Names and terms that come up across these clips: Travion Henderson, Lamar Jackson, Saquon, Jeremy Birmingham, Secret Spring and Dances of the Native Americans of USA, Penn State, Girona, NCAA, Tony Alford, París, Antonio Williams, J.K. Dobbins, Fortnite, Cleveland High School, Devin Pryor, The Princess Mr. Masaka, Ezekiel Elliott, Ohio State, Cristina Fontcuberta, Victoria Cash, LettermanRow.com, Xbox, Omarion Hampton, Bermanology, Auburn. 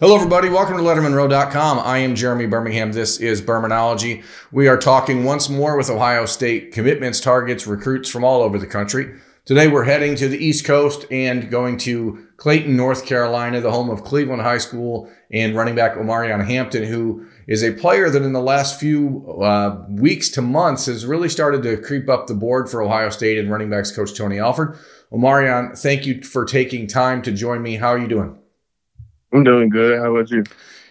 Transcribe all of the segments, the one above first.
Hello, everybody. Welcome to LettermanRow.com. I am Jeremy Birmingham. This is Bermanology. We are talking once more with Ohio State commitments, targets, recruits from all over the country. Today, we're heading to the East Coast and going to Clayton, North Carolina, the home of Cleveland High School, and running back Omarion Hampton, who is a player that in the last few weeks to months has really started to creep up the board for Ohio State and running backs coach Tony Alford. Omarion, thank you for taking time to join me. How are you doing? I'm doing good. How about you?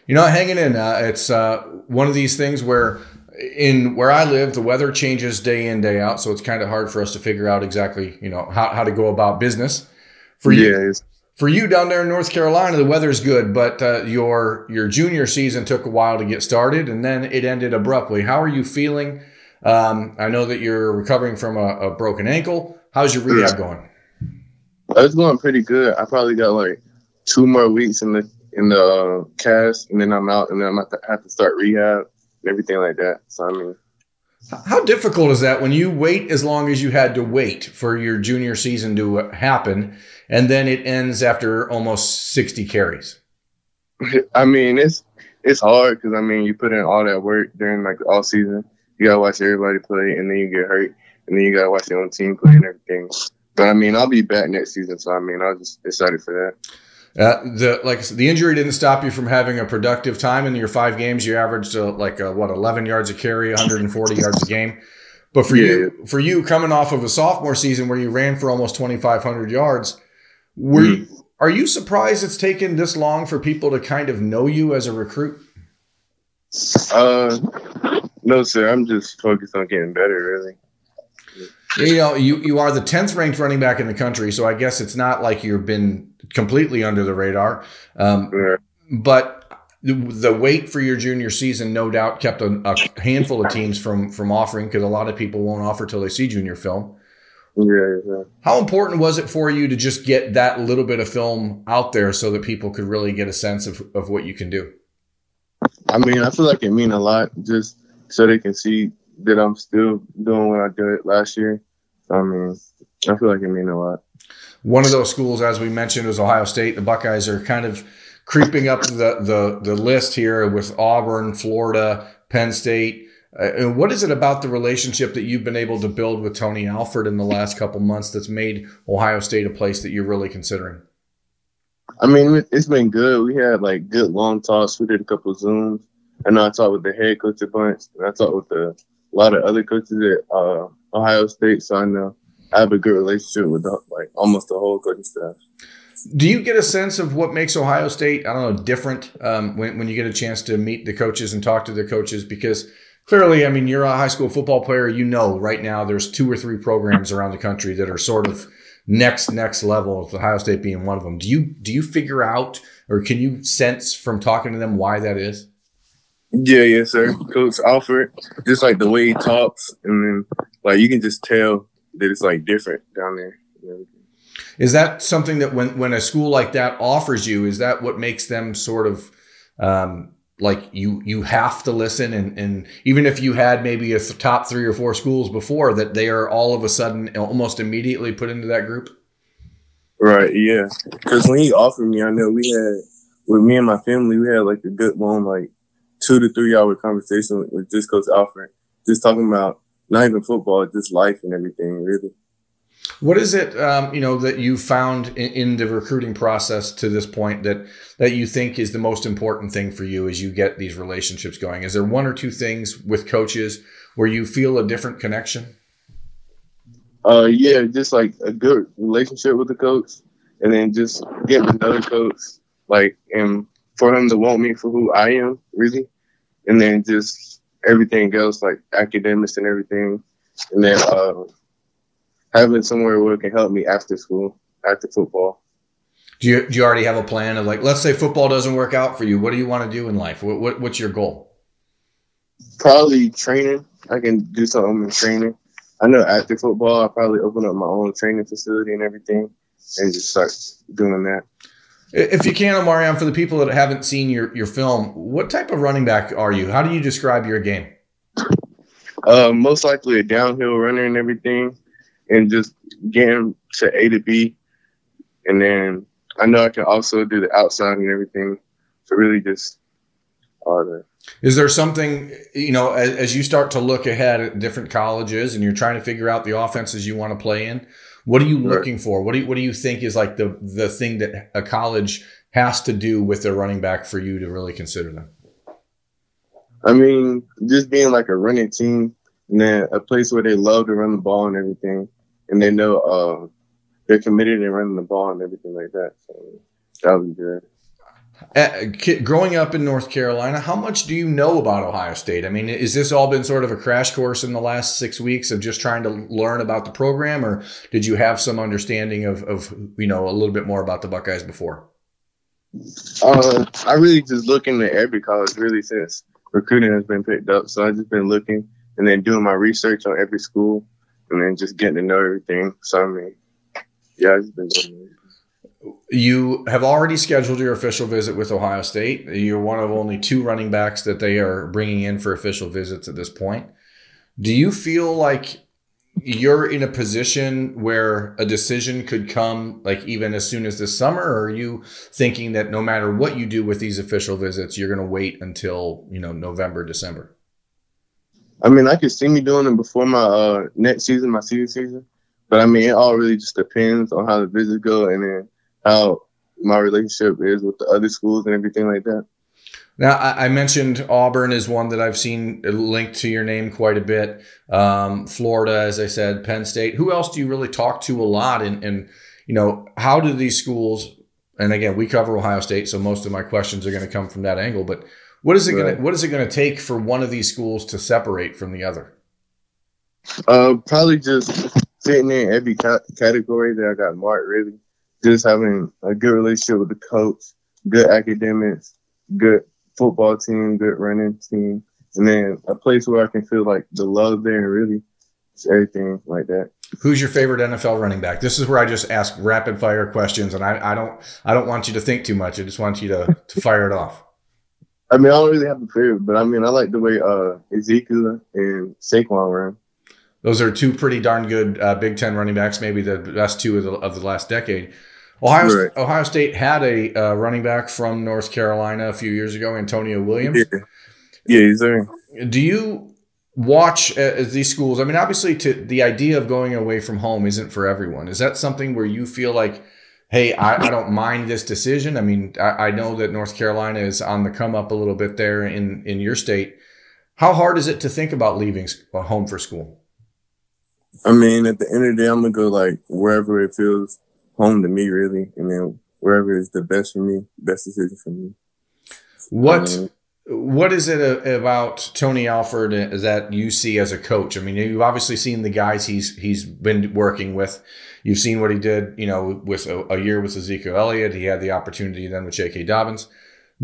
You're not hanging in. It's one of these things where where I live, the weather changes day in, day out. So it's kind of hard for us to figure out exactly, how to go about business. For you down there in North Carolina, the weather's good, but your junior season took a while to get started and then it ended abruptly. How are you feeling? I know that you're recovering from a broken ankle. How's your rehab going? It's going pretty good. I probably got like 2 more weeks in the cast, and then I'm out, and then I'm gonna have to start rehab and everything like that. So I mean, how difficult is that when you wait as long as you had to wait for your junior season to happen, and then it ends after almost 60 carries? I mean, it's hard because I mean you put in all that work during like the off season. You gotta watch everybody play, and then you get hurt, and then you gotta watch your own team play and everything. But I mean, I'll be back next season, so I mean, I'm just excited for that. The injury didn't stop you from having a productive time in your 5 games. You averaged 11 yards a carry, 140 yards a game. But for you coming off of a sophomore season where you ran for almost 2,500 yards, are you surprised it's taken this long for people to kind of know you as a recruit? No, sir. I'm just focused on getting better, really. You are the 10th ranked running back in the country, so I guess it's not like you've been completely under the radar. But the wait for your junior season, no doubt, kept a handful of teams from offering, because a lot of people won't offer till they see junior film. Yeah. How important was it for you to just get that little bit of film out there so that people could really get a sense of what you can do? I mean, I feel like it means a lot just so they can see that I'm still doing what I did last year. I mean, I feel like it means a lot. One of those schools, as we mentioned, was Ohio State. The Buckeyes are kind of creeping up the list here with Auburn, Florida, Penn State. And what is it about the relationship that you've been able to build with Tony Alford in the last couple months that's made Ohio State a place that you're really considering? I mean, it's been good. We had like good long talks. We did a couple of Zooms. And I talked with the head coach a bunch. And I talked with a lot of other coaches at Ohio State, so I know I have a good relationship with almost the whole coaching staff. Do you get a sense of what makes Ohio State, different when you get a chance to meet the coaches and talk to the coaches? Because clearly, I mean, you're a high school football player. You know right now there's 2 or 3 programs around the country that are sort of next level, Ohio State being one of them. Do you figure out, or can you sense from talking to them why that is? Yeah, sir. Coach Alford, just like the way he talks, and then like you can just tell that it's like different down there. Is that something that when a school like that offers you, is that what makes them sort of you have to listen? And even if you had maybe a top 3 or 4 schools before, that they are all of a sudden almost immediately put into that group? Right, yeah. Because when he offered me, I know with me and my family, we had like a good long 2 to 3 hour conversation with just Coach Alford, just talking about not even football, just life and everything, really. What is it, that you found in the recruiting process to this point that you think is the most important thing for you as you get these relationships going? Is there 1 or 2 things with coaches where you feel a different connection? Just like a good relationship with the coach, and then just getting another coach, and for him to want me for who I am, really. And then just everything else, like academics and everything. And then having somewhere where it can help me after school, after football. Do you already have a plan of, like, let's say football doesn't work out for you. What do you want to do in life? What's your goal? Probably training. I can do something in training. I know after football, I'll probably open up my own training facility and everything and just start doing that. If you can, Omarion, for the people that haven't seen your film, what type of running back are you? How do you describe your game? Most likely a downhill runner and everything, and just getting to A to B. And then I know I can also do the outside and everything. So really just all the. Is there something, you know, as you start to look ahead at different colleges and you're trying to figure out the offenses you want to play in, what are you looking for? What do you think is like the thing that a college has to do with their running back for you to really consider them? I mean, just being like a running team and then a place where they love to run the ball and everything, and they know they're committed and running the ball and everything like that. So that would be good. Growing up in North Carolina, how much do you know about Ohio State? I mean, is this all been sort of a crash course in the last 6 weeks of just trying to learn about the program, or did you have some understanding of you know, a little bit more about the Buckeyes before? I really just look into every college really since recruiting has been picked up. So I've just been looking and then doing my research on every school and then just getting to know everything. So, I mean, yeah, I've just been doing everything. You have already scheduled your official visit with Ohio State. You're one of only two running backs that they are bringing in for official visits at this point. Do you feel like you're in a position where a decision could come, like, even as soon as this summer? Or are you thinking that no matter what you do with these official visits, you're going to wait until, you know, November, December? I mean, I could see me doing it before my next season, my senior season. But, I mean, it all really just depends on how the visits go and then how my relationship is with the other schools and everything like that. Now, I mentioned Auburn is one that I've seen linked to your name quite a bit. Florida, as I said, Penn State. Who else do you really talk to a lot? And you know, how do these schools – and, again, we cover Ohio State, so most of my questions are going to come from that angle. But what is it going to take for one of these schools to separate from the other? Probably just sitting in every category that I got marked, really. Just having a good relationship with the coach, good academics, good football team, good running team, and then a place where I can feel like the love there, really, it's everything like that. Who's your favorite NFL running back? This is where I just ask rapid fire questions, and I don't want you to think too much. I just want you to fire it off. I mean, I don't really have a favorite, but I mean, I like the way Ezekiel and Saquon run. Those are two pretty darn good Big Ten running backs, maybe the best two of the last decade. Ohio State had a running back from North Carolina a few years ago, Antonio Williams. Yeah, he's there. Do you watch these schools? I mean, obviously, the idea of going away from home isn't for everyone. Is that something where you feel like, hey, I don't mind this decision? I mean, I know that North Carolina is on the come up a little bit there in your state. How hard is it to think about leaving home for school? I mean, at the end of the day, I'm going to go, like, wherever it feels home to me, really. And then wherever is the best for me, best decision for me. What is it about Tony Alford that you see as a coach? I mean, you've obviously seen the guys he's been working with. You've seen what he did, you know, with a year with Ezekiel Elliott. He had the opportunity then with J.K. Dobbins.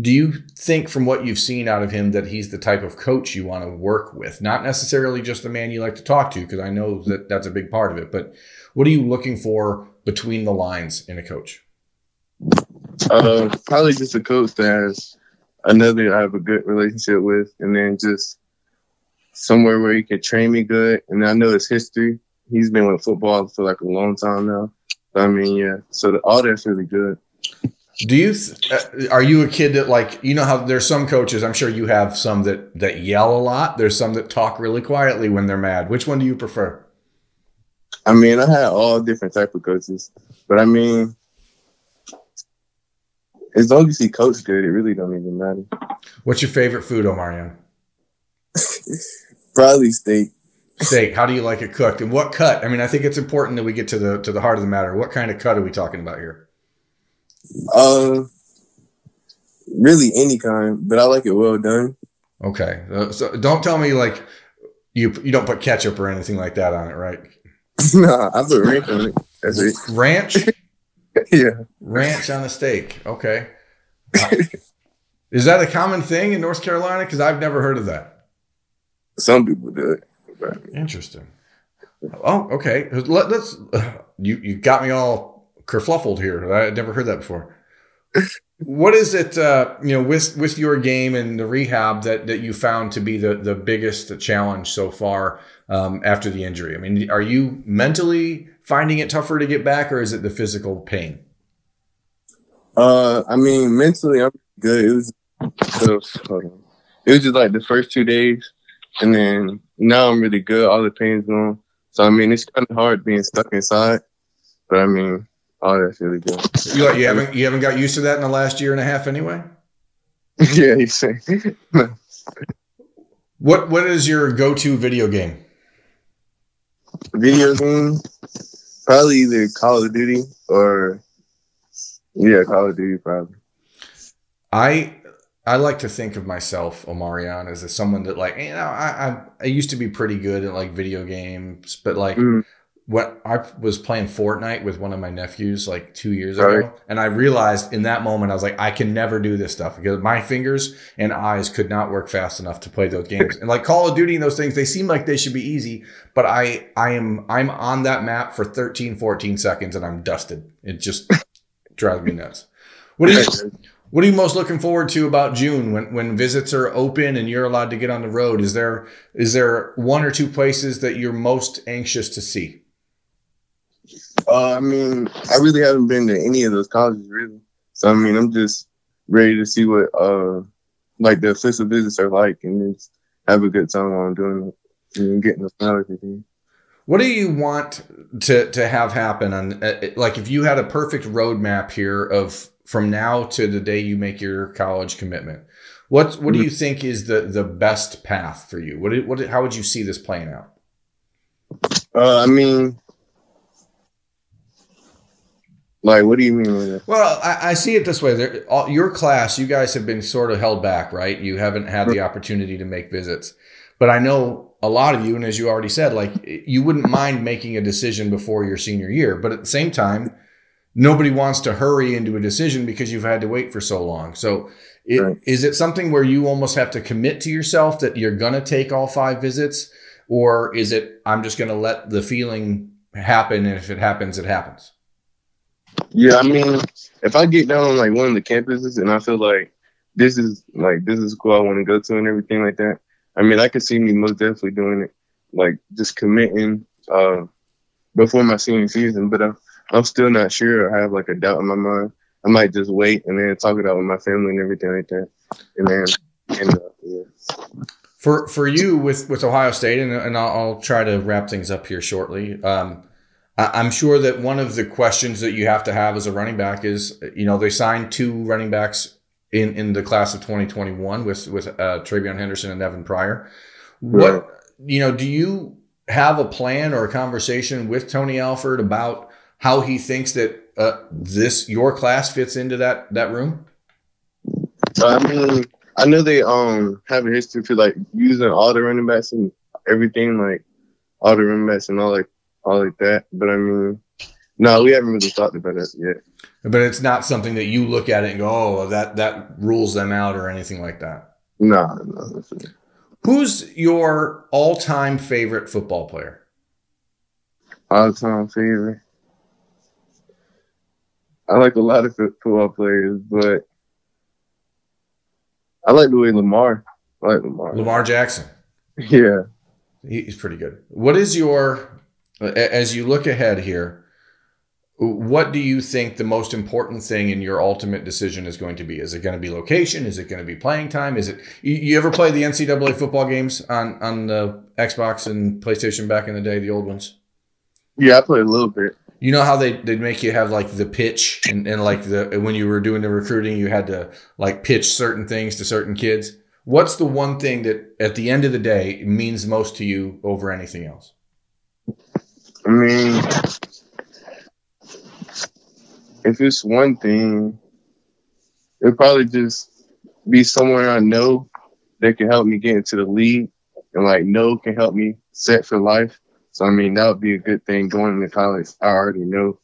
Do you think from what you've seen out of him that he's the type of coach you want to work with? Not necessarily just the man you like to talk to, because I know that that's a big part of it. But what are you looking for between the lines in a coach? Probably just a coach that has another I have a good relationship with, and then just somewhere where he can train me good. And I know his history. He's been with football for like a long time now. So, I mean, yeah. So all that's really good. Do you are you a kid that, like, you know how there's some coaches, I'm sure you have some that yell a lot. There's some that talk really quietly when they're mad. Which one do you prefer? I mean, I had all different type of coaches, but I mean, as long as he coached good, it really don't even matter. What's your favorite food, Omarion? Probably steak. Steak. How do you like it cooked, and what cut? I mean, I think it's important that we get to the heart of the matter. What kind of cut are we talking about here? Really any kind, but I like it well done. Okay, so don't tell me like you don't put ketchup or anything like that on it, right? No, I put ranch on it. That's it. Ranch? Yeah. Ranch on the steak. Okay. Is that a common thing in North Carolina? Because I've never heard of that. Some people do it. But... Interesting. Oh, okay. Let's. You got me all kerfluffled here. I had never heard that before. What is it, with your game and the rehab that you found to be the biggest challenge so far after the injury? I mean, are you mentally finding it tougher to get back, or is it the physical pain? Mentally, I'm good. It was just like the first 2 days, and then now I'm really good. All the pain's gone. So, it's kind of hard being stuck inside, but oh, that's really good. You haven't got used to that in the last year and a half anyway? Yeah, you see. What is your go-to video game? Video game? Probably either Call of Duty or Call of Duty probably. I like to think of myself, Omarion, as someone that I used to be pretty good at video games, but What I was playing Fortnite with one of my nephews 2 years ago, and I realized in that moment I was I can never do this stuff because my fingers and eyes could not work fast enough to play those games. And Call of Duty and those things, they seem like they should be easy, but I'm on that map for 13, 14 seconds and I'm dusted. It just drives me nuts. What are you most looking forward to about June when visits are open and you're allowed to get on the road? Is there one or two places that you're most anxious to see? I really haven't been to any of those colleges, really. So, I'm just ready to see what, the official visits are like and just have a good time while I'm doing it and getting the flowers with you. What do you want to have happen on, if you had a perfect roadmap here of from now to the day you make your college commitment? What do you think is the best path for you? How would you see this playing out? What do you mean by that? Well, I see it this way. Your class, you guys have been sort of held back, right? You haven't had the opportunity to make visits. But I know a lot of you, and as you already said, you wouldn't mind making a decision before your senior year. But at the same time, nobody wants to hurry into a decision because you've had to wait for so long. So is it something where you almost have to commit to yourself that you're going to take all 5 visits? Or is it, I'm just going to let the feeling happen, and if it happens, it happens? Yeah, if I get down on one of the campuses and I feel this is cool, I want to go to and everything like that, I could see me most definitely doing it, just committing before my senior season. But I'm still not sure. I have a doubt in my mind. I might just wait and then talk it out with my family and everything like that, and then end up. Yeah. For you with Ohio State, and I'll try to wrap things up here shortly. I'm sure that one of the questions that you have to have as a running back is, they signed 2 running backs in the class of 2021 with Travion Henderson and Devin Pryor. What, right. Do you have a plan or a conversation with Tony Alford about how he thinks that your class fits into that room? I know they have a history for using all the running backs and everything, all the running backs and all like that, but no, we haven't really talked about it yet. But it's not something that you look at it and go, oh, that rules them out or anything like that? No. Who's your all-time favorite football player? All-time favorite? I like a lot of football players, but I like the way Lamar. I like Lamar. Lamar Jackson? Yeah. He's pretty good. What is your... As you look ahead here, what do you think the most important thing in your ultimate decision is going to be? Is it going to be location? Is it going to be playing time? Is it you ever play the NCAA football games on the Xbox and PlayStation back in the day, the old ones? Yeah, I played a little bit. You know how they'd make you have the pitch and when you were doing the recruiting, you had to pitch certain things to certain kids. What's the one thing that at the end of the day means most to you over anything else? If it's one thing, it'll probably just be somewhere I know that can help me get into the league and can help me set for life. So, that would be a good thing going into college. I already know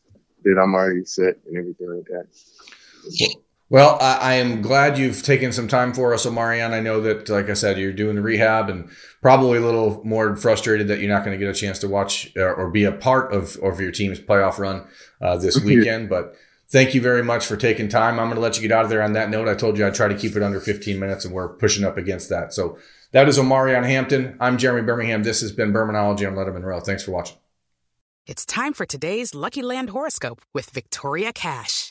that I'm already set and everything like that. Well, I am glad you've taken some time for us, Omarion. I know that, like I said, you're doing the rehab and probably a little more frustrated that you're not going to get a chance to watch or be a part of your team's playoff run this weekend. But thank you very much for taking time. I'm going to let you get out of there on that note. I told you I'd try to keep it under 15 minutes, and we're pushing up against that. So that is Omarion Hampton. I'm Jeremy Birmingham. This has been Bermanology on Letterman Row. Thanks for watching. It's time for today's Lucky Land horoscope with Victoria Cash.